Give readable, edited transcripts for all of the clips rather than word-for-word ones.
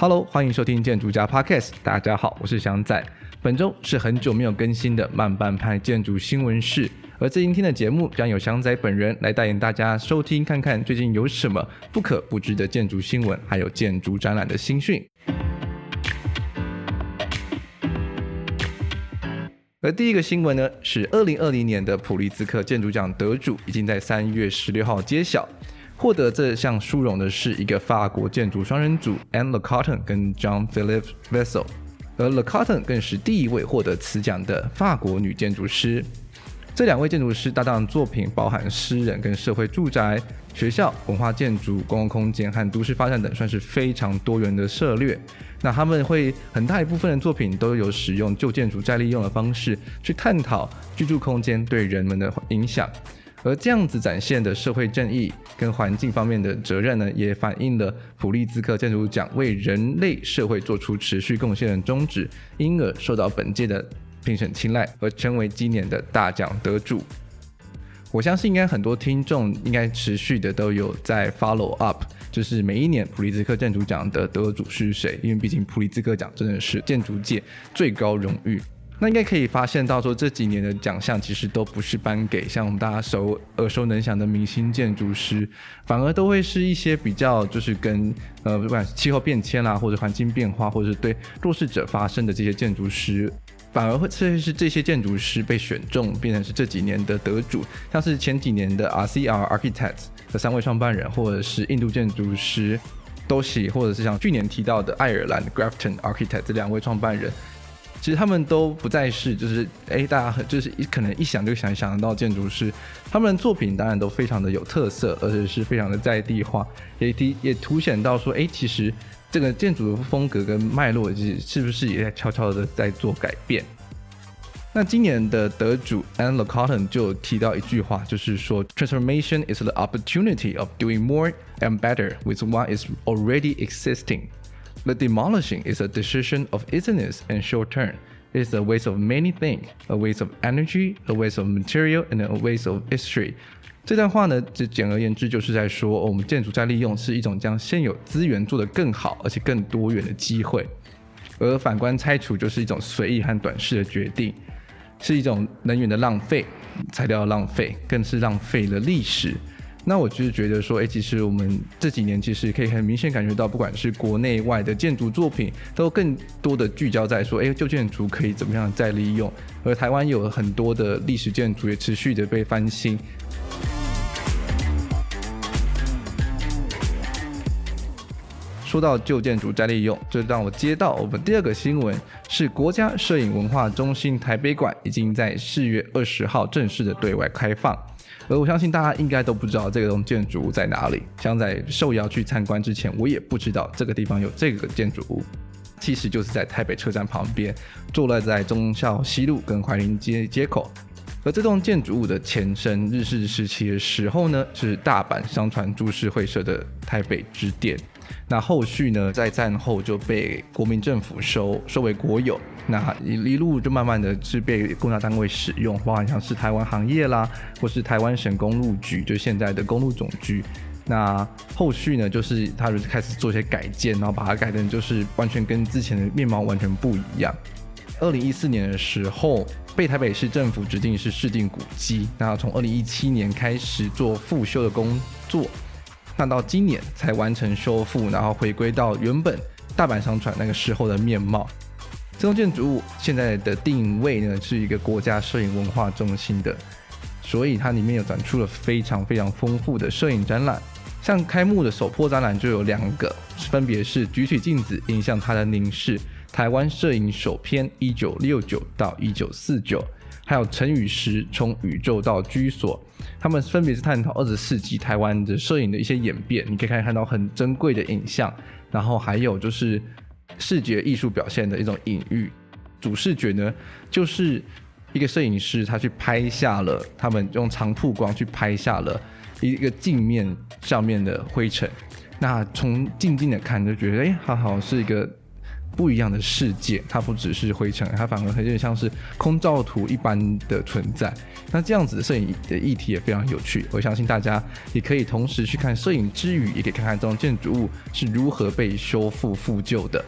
Hello， 欢迎收听建筑家 Podcast。大家好，我是翔仔。本周是很久没有更新的慢半拍建筑新闻室，而这一天的节目将由翔仔本人来带领大家收听，看看最近有什么不可不知的建筑新闻，还有建筑展览的新讯。而第一个新闻呢，是2020年的普利兹克建筑奖得主已经在3月16号揭晓。获得这项殊荣的是一个法国建筑双人组 Anne Lacaton 跟 Jean Philippe Vassal， 而 Lacaton 更是第一位获得此奖的法国女建筑师。这两位建筑师搭档作品包含私人跟社会住宅、学校、文化建筑、公共空间和都市发展等，算是非常多元的涉略。那他们会很大一部分的作品都有使用旧建筑再利用的方式去探讨居住空间对人们的影响。而这样子展现的社会正义跟环境方面的责任呢，也反映了普利兹克建筑奖为人类社会做出持续贡献的宗旨，因而受到本届的评审青睐，而成为今年的大奖得主。我相信应该很多听众应该持续的都有在 follow up， 就是每一年普利兹克建筑奖的得主是谁，因为毕竟普利兹克奖真的是建筑界最高荣誉。那应该可以发现到说，这几年的奖项其实都不是颁给像我们大家耳熟能详的明星建筑师，反而都会是一些比较就是跟不管是气候变迁啦，或者环境变化，或者是对弱势者发声的这些建筑师，反而会是这些建筑师被选中，变成是这几年的得主，像是前几年的 RCR Architects 的3位创办人，或者是印度建筑师 Doshi， 或者是像去年提到的爱尔兰 Grafton Architects 这2位创办人。其实他们都不再是就是大家就是可能一想就想到建筑师，他们的作品当然都非常的有特色，而且是非常的在地化，也凸显到说其实这个建筑的风格跟脉络是不是也在悄悄的在做改变。那今年的得主 Anne Lacaton 就提到一句话，就是说 Transformation is the opportunity of doing more and better with what is already existing.The demolishing is a decision of easiness and short term. It's a waste of many things, a waste of energy, a waste of material, and a waste of history. 这段话呢，简而言之就是在说，我们建筑再利用是一种将现有资源做得更好，而且更多元的机会。而反观拆除就是一种随意和短视的决定，是一种能源的浪费、材料的浪费，更是浪费了历史。那我就是觉得说其实我们这几年其实可以很明显感觉到，不管是国内外的建筑作品都更多的聚焦在说旧建筑可以怎么样再利用，而台湾有很多的历史建筑也持续的被翻新。说到旧建筑再利用，就让我接到我们第二个新闻，是国家摄影文化中心台北馆已经在4月20号正式的对外开放。而我相信大家应该都不知道这个建筑物在哪里，像在受邀去参观之前，我也不知道这个地方有这个建筑物。其实就是在台北车站旁边，坐落在忠孝西路跟怀宁街街口。而这栋建筑物的前身，日治时期的时候呢，是大阪商船株式会社的台北支店。那后续呢，在战后就被国民政府收为国有，那一路就慢慢的是被公家单位使用，包含像是台湾行业啦，或是台湾省公路局，就现在的公路总局。那后续呢，就是他就开始做一些改建，然后把它改成就是完全跟之前的面貌完全不一样。2014年的时候被台北市政府指定是市定古迹，那从2017年开始做复修的工作，那到今年才完成修复，然后回归到原本大阪商船那个时候的面貌。这栋建筑物现在的定位呢，是一个国家摄影文化中心的，所以它里面有展出了非常非常丰富的摄影展览，像开幕的首波展览就有2个，分别是举起镜子影响它的凝视，台湾摄影首篇1969到1949，还有陈宇石从宇宙到居所，他们分别是探讨24集台湾的摄影的一些演变，你可以看到很珍贵的影像，然后还有就是视觉艺术表现的一种隐喻。主视觉呢，就是一个摄影师他去拍下了，他们用长曝光去拍下了一个镜面上面的灰尘，那从静静的看就觉得它好像是一个不一样的世界，它不只是灰尘，它反而有点像是空照图一般的存在。那这样子的摄影的议题也非常有趣，我相信大家也可以同时去看摄影之余，也可以看看这种建筑物是如何被修复复旧的。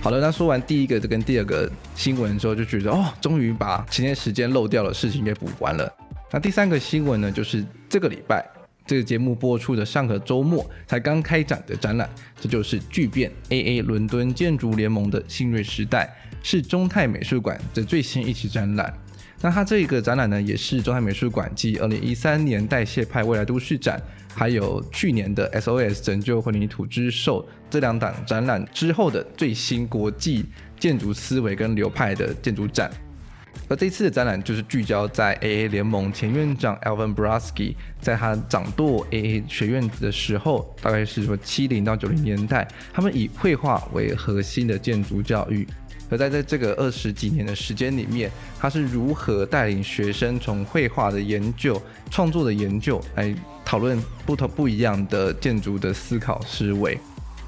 好了，那说完第一个跟第二个新闻之后，就觉得哦，终于把前些时间漏掉的事情给补完了。那第三个新闻呢，就是这个礼拜这个节目播出的上个周末才刚开展的展览，这就是巨变 AA 伦敦建筑联盟的新锐时代，是中泰美术馆的最新一期展览。那它这个展览呢，也是中泰美术馆继2013年代谢派未来都市展，还有去年的 SOS 拯救混凝土之兽这两档展览之后的最新国际建筑思维跟流派的建筑展。而这次的展览就是聚焦在 AA 联盟前院长 Elvin Brosky 在他掌舵 AA 学院的时候，大概是说70到90年代，他们以绘画为核心的建筑教育。而在这个20几年的时间里面，他是如何带领学生从绘画的研究、创作的研究来讨论不一样的建筑的思考思维。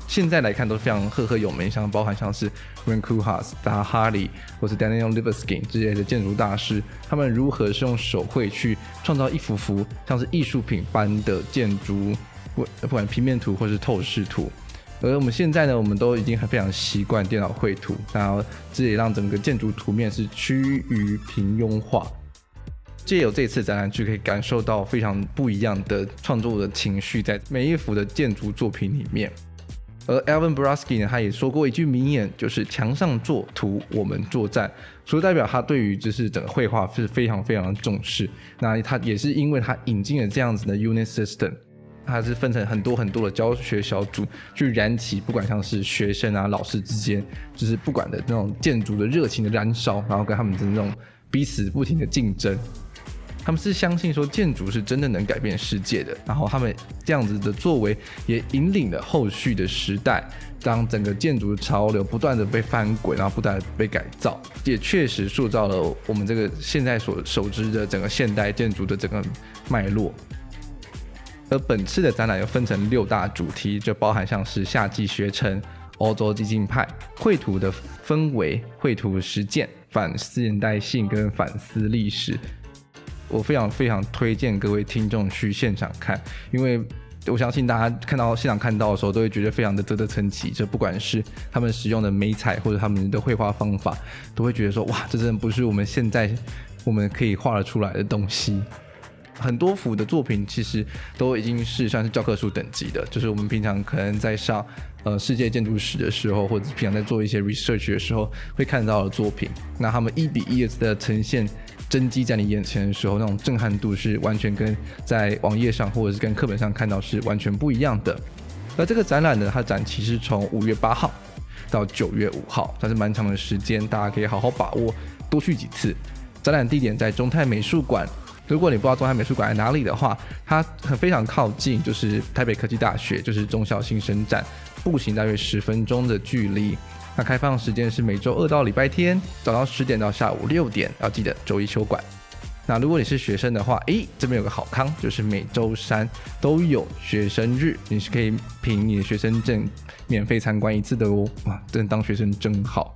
现在来看都非常赫赫有名，像包含像是 Renzo Piano、Zaha Hadid 或是 Daniel Libeskind 之类的建筑大师，他们如何是用手绘去创造一幅幅像是艺术品般的建筑，不管平面图或是透视图。而我们现在呢，我们都已经非常习惯电脑绘图，然后这也让整个建筑图面是趋于平庸化。藉由这次展览就可以感受到非常不一样的创作的情绪在每一幅的建筑作品里面。而 Elvin Brosky 呢，他也说过一句名言，就是墙上做图，我们作战，所以代表他对于就是整个绘画是非常非常重视。那他也是因为他引进了这样子的 Unit System， 他是分成很多很多的教学小组，去燃起不管像是学生啊老师之间，就是不管的那种建筑的热情的燃烧，然后跟他们的那种彼此不停的竞争。他们是相信说建筑是真的能改变世界的，然后他们这样子的作为也引领了后续的时代，让整个建筑潮流不断的被翻滚，然后不断的被改造，也确实塑造了我们这个现在所熟知的整个现代建筑的整个脉络。而本次的展览又分成6大主题，就包含像是夏季学程、欧洲激进派、绘图的氛围、绘图实践、反现代性跟反思历史。我非常非常推荐各位听众去现场看，因为我相信大家看到现场看到的时候，都会觉得非常的嘖嘖称奇。这不管是他们使用的媒材，或者他们的绘画方法，都会觉得说，哇，这真的不是我们现在我们可以画得出来的东西。很多幅的作品其实都已经是算是教科书等级的，就是我们平常可能在上世界建筑史的时候，或者平常在做一些 research 的时候会看到的作品。那他们1:1的呈现真迹在你眼前的时候，那种震撼度是完全跟在网页上或者是跟课本上看到是完全不一样的。而这个展览呢，它展期是从5月8号到9月5号，它是蛮长的时间，大家可以好好把握，多去几次。展览地点在中泰美术馆。如果你不知道中泰美术馆在哪里的话，它非常靠近，就是台北科技大学，就是中校新生站，步行大约10分钟的距离。那开放时间是每周2到礼拜天，早上10点到下午6点，要记得周一休馆。那如果你是学生的话，这边有个好康，就是每周3都有学生日，你是可以凭你的学生证免费参观1次的哦。哇，真当学生真好。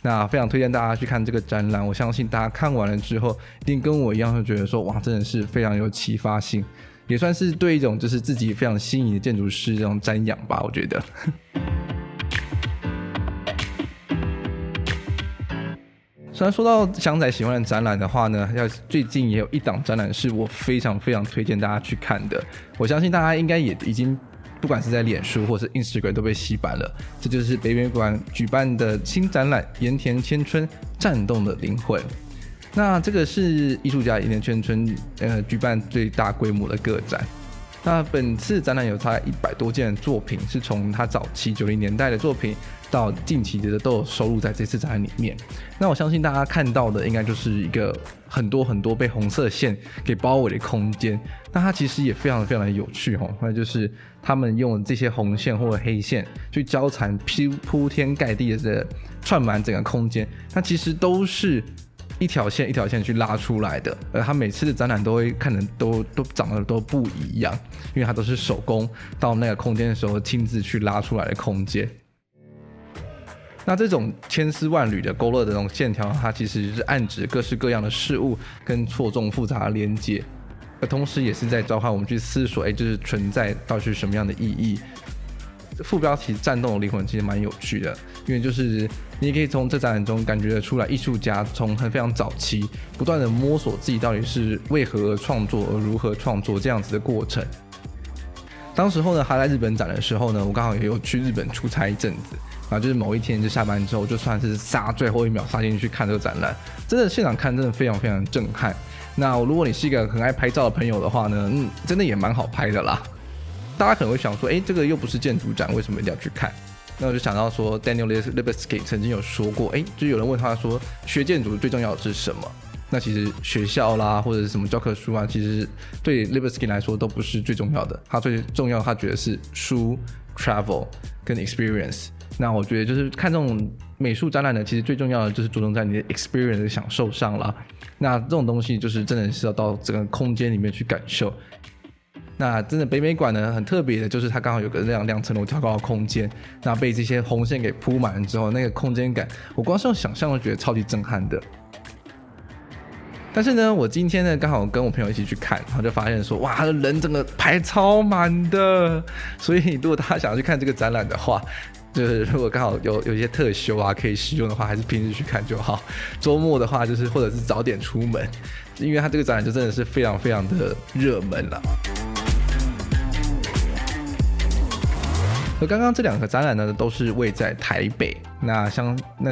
那非常推荐大家去看这个展览，我相信大家看完了之后，一定跟我一样会觉得说，哇，真的是非常有启发性，也算是对一种就是自己非常心仪的建筑师这种瞻仰吧，我觉得。虽然说到翔仔喜欢的展览的话呢，最近也有一档展览是我非常非常推荐大家去看的，我相信大家应该也已经不管是在脸书或是 Instagram 都被洗版了，这就是北美馆举办的新展览《盐田千春：战动的灵魂》。那这个是艺术家盐田千春举办最大规模的个展。那本次展览有大概100多件的作品，是从他早期90年代的作品到近期的都有收录在这次展览里面。那我相信大家看到的应该就是一个很多很多被红色线给包围的空间。那它其实也非常非常的有趣哦，那就是他们用这些红线或黑线去交缠铺天盖地的串满整个空间，那其实都是一条线一条线去拉出来的，而它每次的展览都会看的都长得都不一样，因为它都是手工到那个空间的时候亲自去拉出来的空间。那这种千丝万缕的勾勒的这种线条，它其实是暗指各式各样的事物跟错综复杂的连接，而同时也是在召唤我们去思索，就是存在到底是什么样的意义。副标题战斗的灵魂其实蛮有趣的，因为就是你也可以从这展览中感觉得出来，艺术家从非常早期不断的摸索自己到底是为何而创作，而如何创作这样子的过程。当时候呢，他在日本展的时候呢，我刚好也有去日本出差一阵子，然后就是某一天就下班之后，就算是杀最后一秒杀进去看这个展览，真的现场看真的非常非常震撼。那如果你是一个很爱拍照的朋友的话呢，真的也蛮好拍的啦。大家可能会想说，这个又不是建筑展，为什么一定要去看？那我就想到说 Daniel Libeskind 曾经有说过，就有人问他说，学建筑最重要的是什么？那其实学校啦，或者是什么教科书啊，其实对 Libeskind 来说都不是最重要的。他最重要，他觉得是书、travel 跟 experience。那我觉得就是看这种美术展览呢，其实最重要的就是着重在你的 experience 的享受上啦。那这种东西就是真的是要到整个空间里面去感受。那真的北美馆呢，很特别的就是它刚好有个两层楼挑高的空间，那被这些红线给铺满之后，那个空间感我光是用想象都觉得超级震撼的。但是呢，我今天呢刚好跟我朋友一起去看，然后就发现说，哇，人整个排超满的。所以如果大家想要去看这个展览的话，就是如果刚好有一些特休啊可以使用的话，还是平时去看就好。周末的话就是或者是早点出门，因为它这个展览就真的是非常非常的热门了。而刚刚这两个展览呢，都是位在台北。那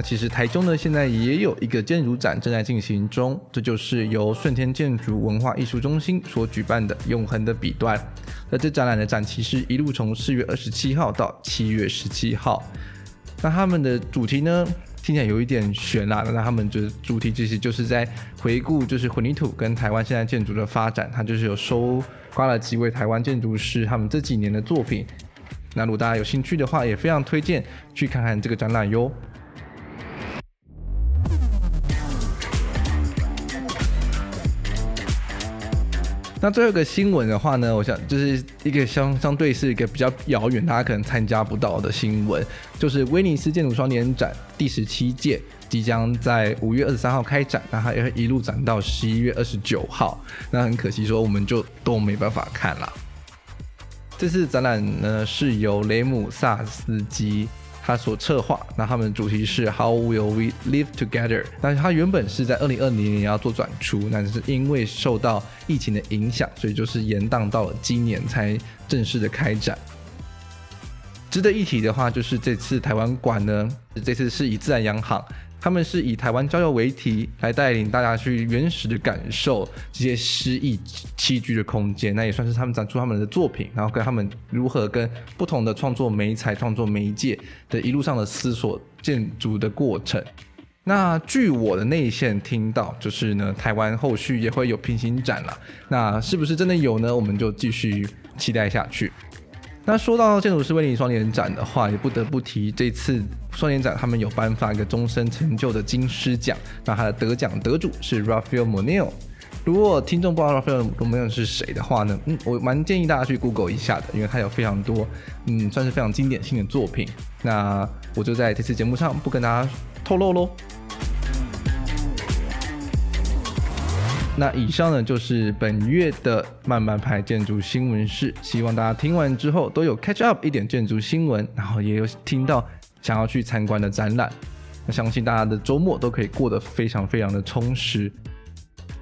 其实台中呢，现在也有一个建筑展正在进行中，这就是由顺天建筑文化艺术中心所举办的永恒的笔端。那这展览的展期是一路从4月27号到7月17号。那他们的主题呢，听起来有一点悬啦。那他们的主题其实就是在回顾，就是混凝土跟台湾现在建筑的发展。它就是有收刮了几位台湾建筑师他们这几年的作品。那如果大家有兴趣的话，也非常推荐去看看这个展览哟。那最后一个新闻的话呢，我想就是一个相对是一个比较遥远，大家可能参加不到的新闻，就是威尼斯建筑双年展第17届即将在5月23号开展，那它也一路展到11月29号。那很可惜说，我们就都没办法看了。这次展览呢是由雷姆萨斯基他所策划，那他们的主题是 How will we live together？ 那他原本是在2020年要做转出，但是因为受到疫情的影响，所以就是延宕到了今年才正式的开展。值得一提的话，就是这次台湾馆呢，这次是以自然洋行，他们是以台湾郊游为题，来带领大家去原始的感受这些诗意栖居的空间。那也算是他们展出他们的作品，然后跟他们如何跟不同的创作媒材、创作媒介的一路上的思索建筑的过程。那据我的内线听到，就是呢，台湾后续也会有平行展了。那是不是真的有呢？我们就继续期待下去。那说到建筑师威尼斯双年展的话，也不得不提这次双年展他们有颁发一个终身成就的金狮奖，那他的得奖得主是 Raphael Moneo。 如果听众不知道 Raphael Moneo 是谁的话呢，我蛮建议大家去 Google 一下的，因为他有非常多算是非常经典性的作品，那我就在这次节目上不跟大家透露咯。那以上呢就是本月的慢慢拍建筑新闻室，希望大家听完之后都有 catch up 一点建筑新闻，然后也有听到想要去参观的展览。那相信大家的周末都可以过得非常非常的充实。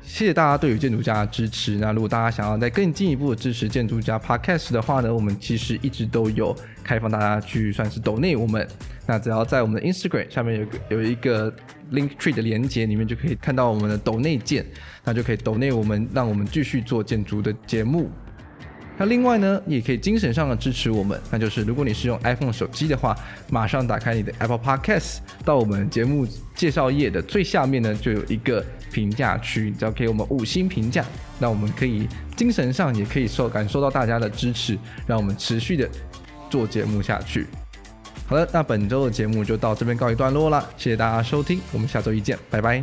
谢谢大家对于建筑家的支持。那如果大家想要再更进一步的支持建筑家 podcast 的话呢，我们其实一直都有开放大家去算是 donate 我们。那只要在我们的 Instagram 下面有一个 Linktree 的连结，里面就可以看到我们的 donate 键，那就可以 donate 我们，让我们继续做建筑的节目。那另外呢，也可以精神上的支持我们，那就是如果你是用 iPhone 手机的话，马上打开你的 Apple Podcast， 到我们节目介绍页的最下面呢，就有一个评价区，只要给我们5星评价，那我们可以精神上也可以感受到大家的支持，让我们持续的做节目下去。好了，那本周的节目就到这边告一段落啦，谢谢大家收听，我们下周一见，拜拜。